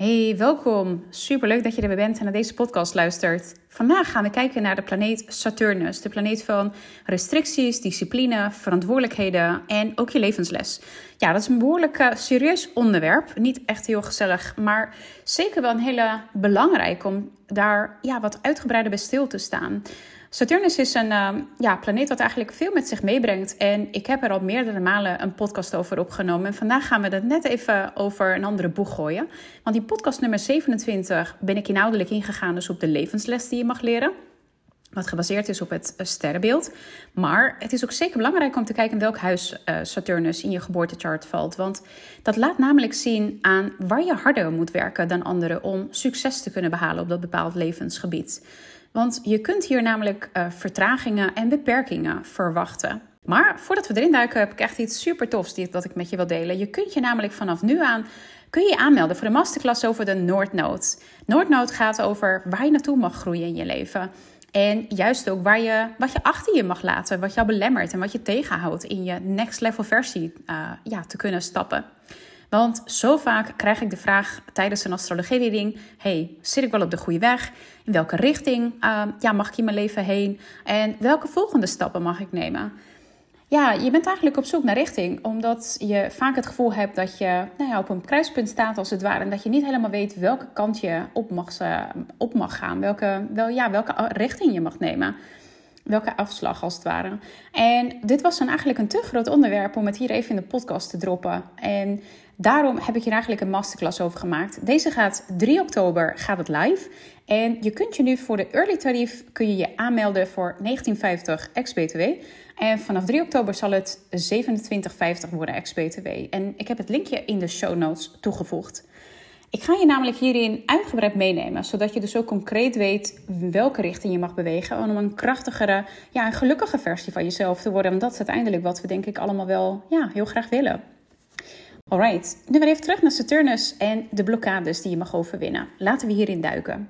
Hey, welkom. Superleuk dat je er weer bent en naar deze podcast luistert. Vandaag gaan we kijken naar de planeet Saturnus. De planeet van restricties, discipline, verantwoordelijkheden en ook je levensles. Ja, dat is een behoorlijk serieus onderwerp. Niet echt heel gezellig, maar zeker wel een hele belangrijke om daar wat uitgebreider bij stil te staan. Saturnus is een planeet wat eigenlijk veel met zich meebrengt. En ik heb er al meerdere malen een podcast over opgenomen. En vandaag gaan we dat net even over een andere boeg gooien. Want in podcast nummer 27 ben ik inhoudelijk ingegaan dus op de levensles die je mag leren. Wat gebaseerd is op het sterrenbeeld. Maar het is ook zeker belangrijk om te kijken in welk huis Saturnus in je geboortechart valt. Want dat laat namelijk zien aan waar je harder moet werken dan anderen om succes te kunnen behalen op dat bepaald levensgebied. Want je kunt hier namelijk vertragingen en beperkingen verwachten. Maar voordat we erin duiken heb ik echt iets super tofs dat ik met je wil delen. Je kunt je namelijk vanaf nu aan aanmelden voor de masterclass over de North Node. North Node gaat over waar je naartoe mag groeien in je leven. En juist ook wat je achter je mag laten, wat jou belemmert en wat je tegenhoudt in je next level versie te kunnen stappen. Want zo vaak krijg ik de vraag tijdens een astrologie-reading: hey, zit ik wel op de goede weg? In welke richting mag ik in mijn leven heen? En welke volgende stappen mag ik nemen? Ja, je bent eigenlijk op zoek naar richting, omdat je vaak het gevoel hebt dat je op een kruispunt staat als het ware. En dat je niet helemaal weet welke kant je op mag gaan, welke richting je mag nemen. Welke afslag als het ware. En dit was dan eigenlijk een te groot onderwerp om het hier even in de podcast te droppen. En daarom heb ik hier eigenlijk een masterclass over gemaakt. Deze gaat 3 oktober live. En je kunt je nu voor de early tarief je aanmelden voor $19,50 ex-BTW. En vanaf 3 oktober zal het $27,50 worden ex-BTW. En ik heb het linkje in de show notes toegevoegd. Ik ga je namelijk hierin uitgebreid meenemen, zodat je dus ook concreet weet welke richting je mag bewegen om een krachtigere, een gelukkige versie van jezelf te worden. Want dat is uiteindelijk wat we denk ik allemaal wel heel graag willen. Alright, nu weer even terug naar Saturnus en de blokkades die je mag overwinnen. Laten we hierin duiken.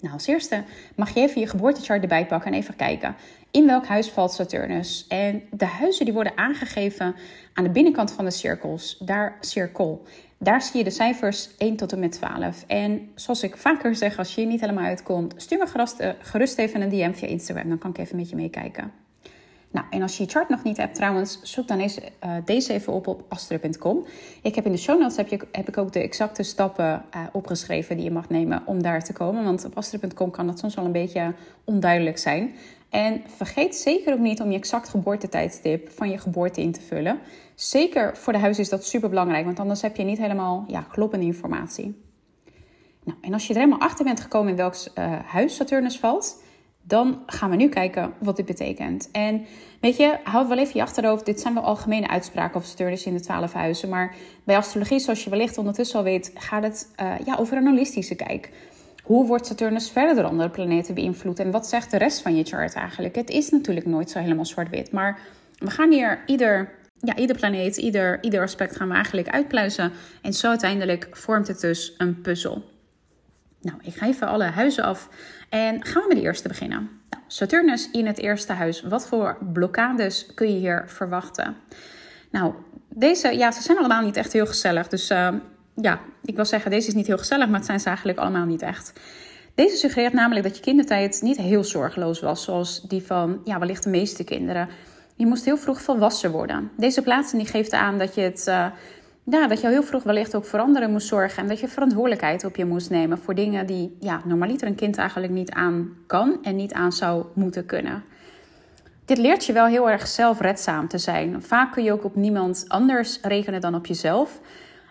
Nou, als eerste mag je even je geboortechart erbij pakken en even kijken in welk huis valt Saturnus. En de huizen die worden aangegeven aan de binnenkant van de cirkels, daar zie je de cijfers 1 tot en met 12. En zoals ik vaker zeg, als je hier niet helemaal uitkomt, stuur me gerust even een DM via Instagram. Dan kan ik even met je meekijken. Nou, en als je je chart nog niet hebt trouwens, zoek dan deze even op astro.com. Ik heb in de show notes heb ik ook de exacte stappen opgeschreven die je mag nemen om daar te komen. Want op astro.com kan dat soms wel een beetje onduidelijk zijn. En vergeet zeker ook niet om je exact geboortetijdstip van je geboorte in te vullen. Zeker voor de huizen is dat superbelangrijk, want anders heb je niet helemaal kloppende informatie. Nou, en als je er helemaal achter bent gekomen in welk huis Saturnus valt, dan gaan we nu kijken wat dit betekent. En weet je, houd wel even je achterhoofd. Dit zijn wel algemene uitspraken over Saturnus in de 12 huizen. Maar bij astrologie, zoals je wellicht ondertussen al weet, gaat het over een holistische kijk. Hoe wordt Saturnus verder door andere planeten beïnvloed? En wat zegt de rest van je chart eigenlijk? Het is natuurlijk nooit zo helemaal zwart-wit. Maar we gaan hier ieder planeet, ieder aspect gaan we eigenlijk uitpluizen. En zo uiteindelijk vormt het dus een puzzel. Nou, ik ga even alle huizen af en gaan we met de eerste beginnen. Nou, Saturnus in het eerste huis. Wat voor blokkades kun je hier verwachten? Nou, deze, ze zijn allemaal niet echt heel gezellig. Dus ik wil zeggen, deze is niet heel gezellig, maar het zijn ze eigenlijk allemaal niet echt. Deze suggereert namelijk dat je kindertijd niet heel zorgeloos was, zoals die van wellicht de meeste kinderen. Je moest heel vroeg volwassen worden. Deze plaatsing geeft aan dat je dat je heel vroeg wellicht ook voor anderen moest zorgen en dat je verantwoordelijkheid op je moest nemen voor dingen die normaliter een kind eigenlijk niet aan kan en niet aan zou moeten kunnen. Dit leert je wel heel erg zelfredzaam te zijn. Vaak kun je ook op niemand anders rekenen dan op jezelf.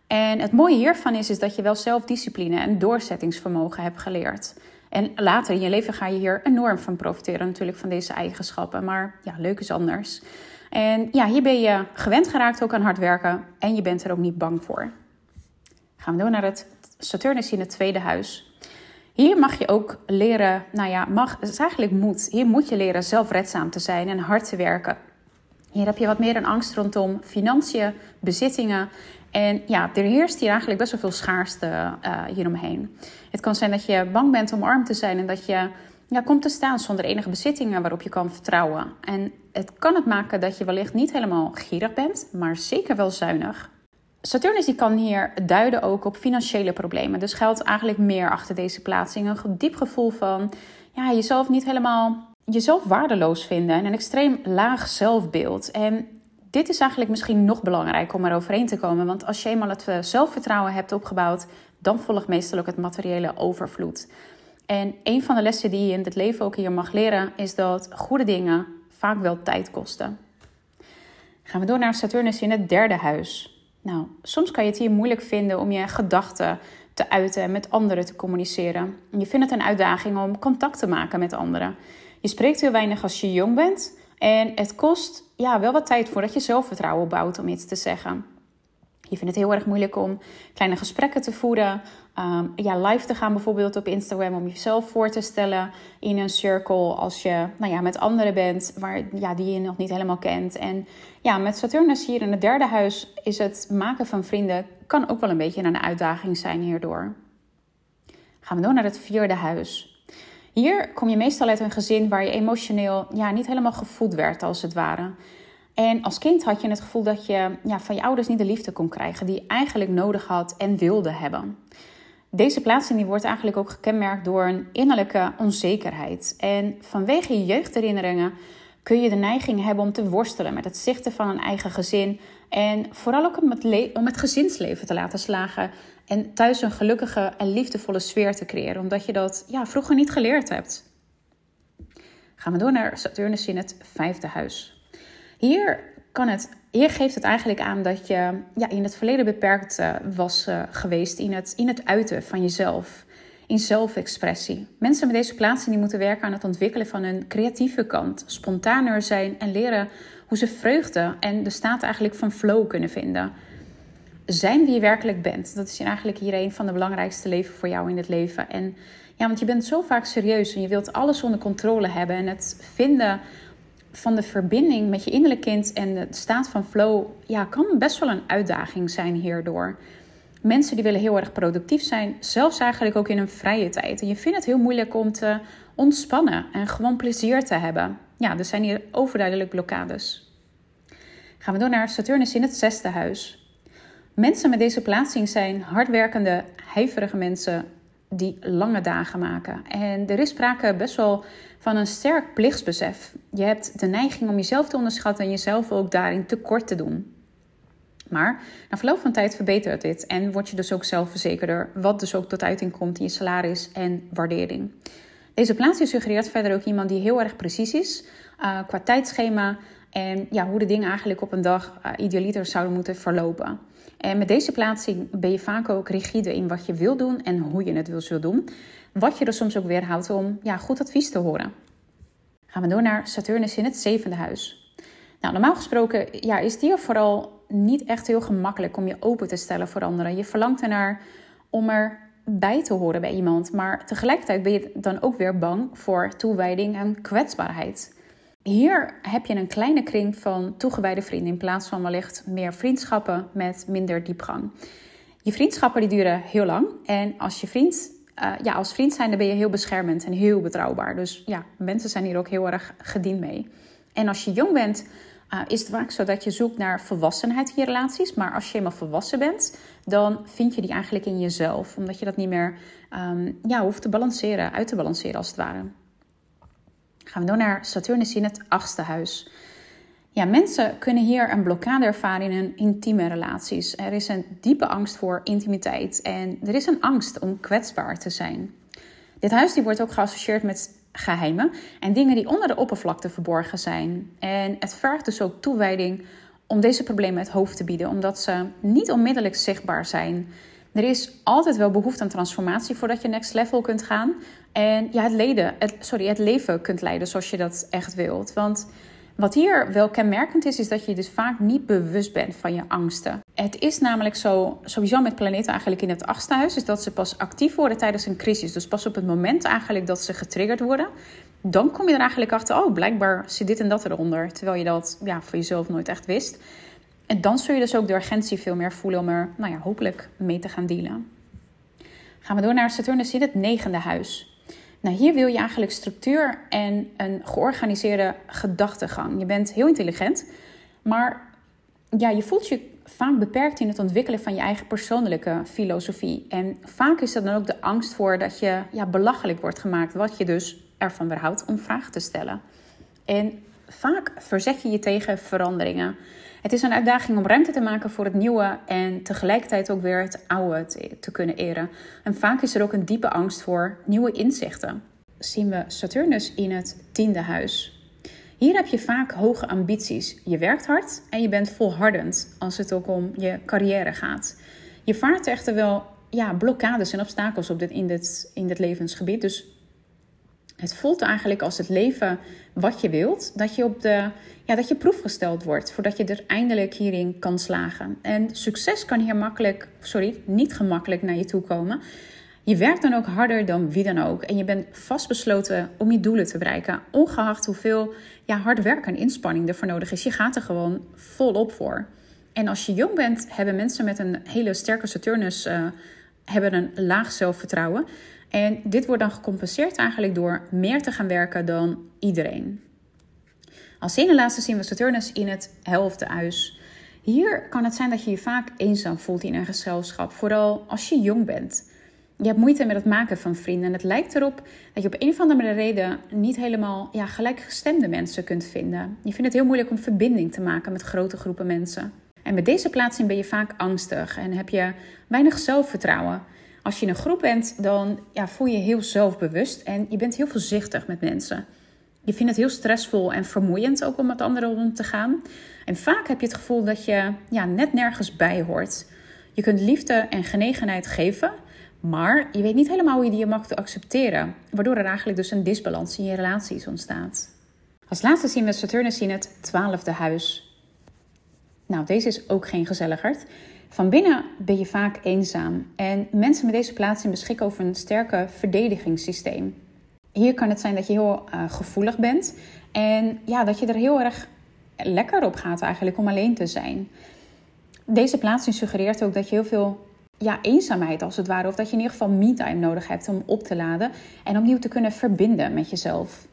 En het mooie hiervan is dat je wel zelfdiscipline en doorzettingsvermogen hebt geleerd. En later in je leven ga je hier enorm van profiteren natuurlijk van deze eigenschappen. Maar leuk is anders. En hier ben je gewend geraakt ook aan hard werken en je bent er ook niet bang voor. Gaan we door naar het Saturnus in het tweede huis. Hier mag je ook leren, het is eigenlijk moed. Hier moet je leren zelfredzaam te zijn en hard te werken. Hier heb je wat meer een angst rondom financiën, bezittingen. En er heerst hier eigenlijk best wel veel schaarste hieromheen. Het kan zijn dat je bang bent om arm te zijn en dat je komt te staan zonder enige bezittingen waarop je kan vertrouwen. En het kan het maken dat je wellicht niet helemaal gierig bent, maar zeker wel zuinig. Saturnus die kan hier duiden ook op financiële problemen. Dus geldt eigenlijk meer achter deze plaatsing. Een diep gevoel van ja, jezelf niet helemaal, jezelf waardeloos vinden en een extreem laag zelfbeeld. En dit is eigenlijk misschien nog belangrijker om eroverheen te komen. Want als je eenmaal het zelfvertrouwen hebt opgebouwd, dan volgt meestal ook het materiële overvloed. En een van de lessen die je in dit leven ook hier mag leren, is dat goede dingen vaak wel tijd kosten. Gaan we door naar Saturnus in het derde huis. Nou, soms kan je het hier moeilijk vinden om je gedachten te uiten en met anderen te communiceren. Je vindt het een uitdaging om contact te maken met anderen. Je spreekt heel weinig als je jong bent en het kost wel wat tijd voordat je zelfvertrouwen bouwt om iets te zeggen. Je vindt het heel erg moeilijk om kleine gesprekken te voeren. Live te gaan bijvoorbeeld op Instagram om jezelf voor te stellen in een cirkel als je met anderen bent die je nog niet helemaal kent. En ja, met Saturnus hier in het derde huis is het maken van vrienden kan ook wel een beetje een uitdaging zijn hierdoor. Gaan we door naar het vierde huis. Hier kom je meestal uit een gezin waar je emotioneel niet helemaal gevoed werd als het ware. En als kind had je het gevoel dat je van je ouders niet de liefde kon krijgen die je eigenlijk nodig had en wilde hebben. Deze plaatsing die wordt eigenlijk ook gekenmerkt door een innerlijke onzekerheid. En vanwege je jeugdherinneringen kun je de neiging hebben om te worstelen met het zichten van een eigen gezin. En vooral ook om het gezinsleven te laten slagen en thuis een gelukkige en liefdevolle sfeer te creëren. Omdat je dat vroeger niet geleerd hebt. Gaan we door naar Saturnus in het vijfde huis. Hier geeft het eigenlijk aan dat je in het verleden beperkt was geweest in het uiten van jezelf, in zelfexpressie. Mensen met deze plaatsen die moeten werken aan het ontwikkelen van hun creatieve kant, spontaner zijn en leren hoe ze vreugde en de staat eigenlijk van flow kunnen vinden. Zijn wie je werkelijk bent, dat is eigenlijk hier een van de belangrijkste leven voor jou in het leven. En ja, want je bent zo vaak serieus en je wilt alles onder controle hebben en het vinden van de verbinding met je innerlijk kind en de staat van flow kan best wel een uitdaging zijn hierdoor. Mensen die willen heel erg productief zijn, zelfs eigenlijk ook in hun vrije tijd. En je vindt het heel moeilijk om te ontspannen en gewoon plezier te hebben. Ja, er zijn hier overduidelijk blokkades. Gaan we door naar Saturnus in het zesde huis. Mensen met deze plaatsing zijn hardwerkende, ijverige mensen die lange dagen maken. En er is sprake best wel van een sterk plichtsbesef. Je hebt de neiging om jezelf te onderschatten en jezelf ook daarin tekort te doen. Maar na verloop van tijd verbetert dit en word je dus ook zelfverzekerder, wat dus ook tot uiting komt in je salaris en waardering. Deze plaatsing suggereert verder ook iemand die heel erg precies is qua tijdschema en hoe de dingen eigenlijk op een dag idealiter zouden moeten verlopen. En met deze plaatsing ben je vaak ook rigide in wat je wil doen en hoe je het wil doen. Wat je er soms ook weerhoudt om goed advies te horen. Gaan we door naar Saturnus in het zevende huis. Nou, normaal gesproken is het hier vooral niet echt heel gemakkelijk om je open te stellen voor anderen. Je verlangt ernaar om erbij te horen bij iemand. Maar tegelijkertijd ben je dan ook weer bang voor toewijding en kwetsbaarheid. Hier heb je een kleine kring van toegewijde vrienden in plaats van wellicht meer vriendschappen met minder diepgang. Je vriendschappen die duren heel lang en als je vriend zijnde ben je heel beschermend en heel betrouwbaar. Dus mensen zijn hier ook heel erg gediend mee. En als je jong bent is het vaak zo dat je zoekt naar volwassenheid in je relaties. Maar als je helemaal volwassen bent, dan vind je die eigenlijk in jezelf. Omdat je dat niet meer hoeft te balanceren, uit te balanceren als het ware. Gaan we door naar Saturnus in het achtste huis. Ja, mensen kunnen hier een blokkade ervaren in hun intieme relaties. Er is een diepe angst voor intimiteit en er is een angst om kwetsbaar te zijn. Dit huis die wordt ook geassocieerd met geheimen en dingen die onder de oppervlakte verborgen zijn. En het vergt dus ook toewijding om deze problemen het hoofd te bieden, omdat ze niet onmiddellijk zichtbaar zijn. Er is altijd wel behoefte aan transformatie voordat je next level kunt gaan. En het leven kunt leiden zoals je dat echt wilt. Want wat hier wel kenmerkend is dat je dus vaak niet bewust bent van je angsten. Het is namelijk zo, sowieso met planeten eigenlijk in het achtste huis, is dat ze pas actief worden tijdens een crisis. Dus pas op het moment eigenlijk dat ze getriggerd worden, dan kom je er eigenlijk achter, oh, blijkbaar zit dit en dat eronder. Terwijl je dat voor jezelf nooit echt wist. En dan zul je dus ook de urgentie veel meer voelen om er hopelijk mee te gaan dealen. Gaan we door naar Saturnus in het negende huis. Nou, hier wil je eigenlijk structuur en een georganiseerde gedachtegang. Je bent heel intelligent, maar je voelt je vaak beperkt in het ontwikkelen van je eigen persoonlijke filosofie. En vaak is dat dan ook de angst voor dat je belachelijk wordt gemaakt, wat je dus ervan weerhoudt om vragen te stellen. En vaak verzet je je tegen veranderingen. Het is een uitdaging om ruimte te maken voor het nieuwe en tegelijkertijd ook weer het oude te kunnen eren. En vaak is er ook een diepe angst voor nieuwe inzichten. Zien we Saturnus in het 10e huis. Hier heb je vaak hoge ambities. Je werkt hard en je bent volhardend als het ook om je carrière gaat. Je vaart echter wel blokkades en obstakels in dit levensgebied. Dus het voelt eigenlijk als het leven wat je wilt, dat je proefgesteld wordt voordat je er eindelijk hierin kan slagen. En succes kan hier niet gemakkelijk naar je toe komen. Je werkt dan ook harder dan wie dan ook. En je bent vastbesloten om je doelen te bereiken. Ongeacht hoeveel hard werk en inspanning er voor nodig is. Je gaat er gewoon volop voor. En als je jong bent, hebben mensen met een hele sterke Saturnus een laag zelfvertrouwen. En dit wordt dan gecompenseerd eigenlijk door meer te gaan werken dan iedereen. Als ene laatste zien we Saturnus in het 11e huis. Hier kan het zijn dat je je vaak eenzaam voelt in een gezelschap. Vooral als je jong bent. Je hebt moeite met het maken van vrienden. En het lijkt erop dat je op een of andere reden niet helemaal gelijkgestemde mensen kunt vinden. Je vindt het heel moeilijk om verbinding te maken met grote groepen mensen. En met deze plaatsing ben je vaak angstig en heb je weinig zelfvertrouwen. Als je in een groep bent, dan voel je je heel zelfbewust en je bent heel voorzichtig met mensen. Je vindt het heel stressvol en vermoeiend ook om met anderen om te gaan. En vaak heb je het gevoel dat je net nergens bij hoort. Je kunt liefde en genegenheid geven, maar je weet niet helemaal hoe je die mag accepteren. Waardoor er eigenlijk dus een disbalans in je relaties ontstaat. Als laatste zien we Saturnus in het 12e huis. Nou, deze is ook geen gezelligerd. Van binnen ben je vaak eenzaam. En mensen met deze plaatsing beschikken over een sterke verdedigingssysteem. Hier kan het zijn dat je heel gevoelig bent. En dat je er heel erg lekker op gaat eigenlijk om alleen te zijn. Deze plaatsing suggereert ook dat je heel veel eenzaamheid als het ware. Of dat je in ieder geval me-time nodig hebt om op te laden. En opnieuw te kunnen verbinden met jezelf.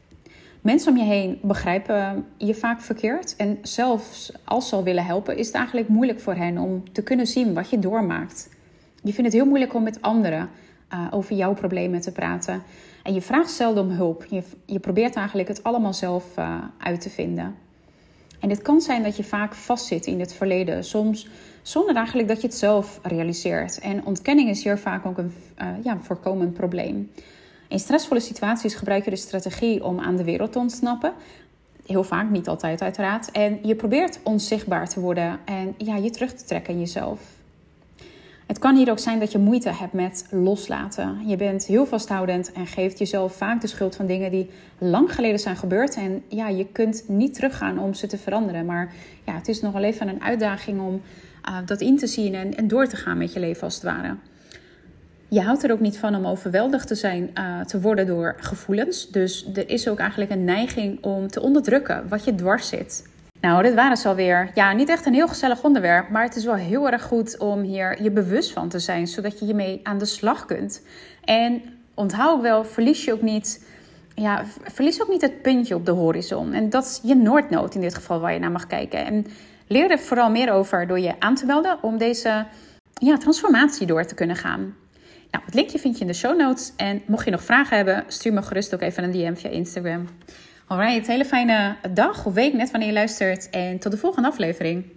Mensen om je heen begrijpen je vaak verkeerd. En zelfs als ze al willen helpen, is het eigenlijk moeilijk voor hen om te kunnen zien wat je doormaakt. Je vindt het heel moeilijk om met anderen over jouw problemen te praten. En je vraagt zelden om hulp. Je probeert eigenlijk het allemaal zelf uit te vinden. En het kan zijn dat je vaak vastzit in het verleden. Soms zonder eigenlijk dat je het zelf realiseert. En ontkenning is hier vaak ook een voorkomend probleem. In stressvolle situaties gebruik je de strategie om aan de wereld te ontsnappen. Heel vaak, niet altijd uiteraard. En je probeert onzichtbaar te worden en je terug te trekken in jezelf. Het kan hier ook zijn dat je moeite hebt met loslaten. Je bent heel vasthoudend en geeft jezelf vaak de schuld van dingen die lang geleden zijn gebeurd. En je kunt niet teruggaan om ze te veranderen. Maar het is nog wel even een uitdaging om dat in te zien en door te gaan met je leven als het ware. Je houdt er ook niet van om overweldigd te worden door gevoelens. Dus er is ook eigenlijk een neiging om te onderdrukken wat je dwars zit. Nou, dit waren ze alweer. Ja, niet echt een heel gezellig onderwerp. Maar het is wel heel erg goed om hier je bewust van te zijn. Zodat je hiermee aan de slag kunt. En onthoud ook wel, verlies ook niet het puntje op de horizon. En dat is je North Node in dit geval waar je naar mag kijken. En leer er vooral meer over door je aan te melden om deze transformatie door te kunnen gaan. Nou, het linkje vind je in de show notes. En mocht je nog vragen hebben, stuur me gerust ook even een DM via Instagram. Alright, hele fijne dag of week net wanneer je luistert. En tot de volgende aflevering.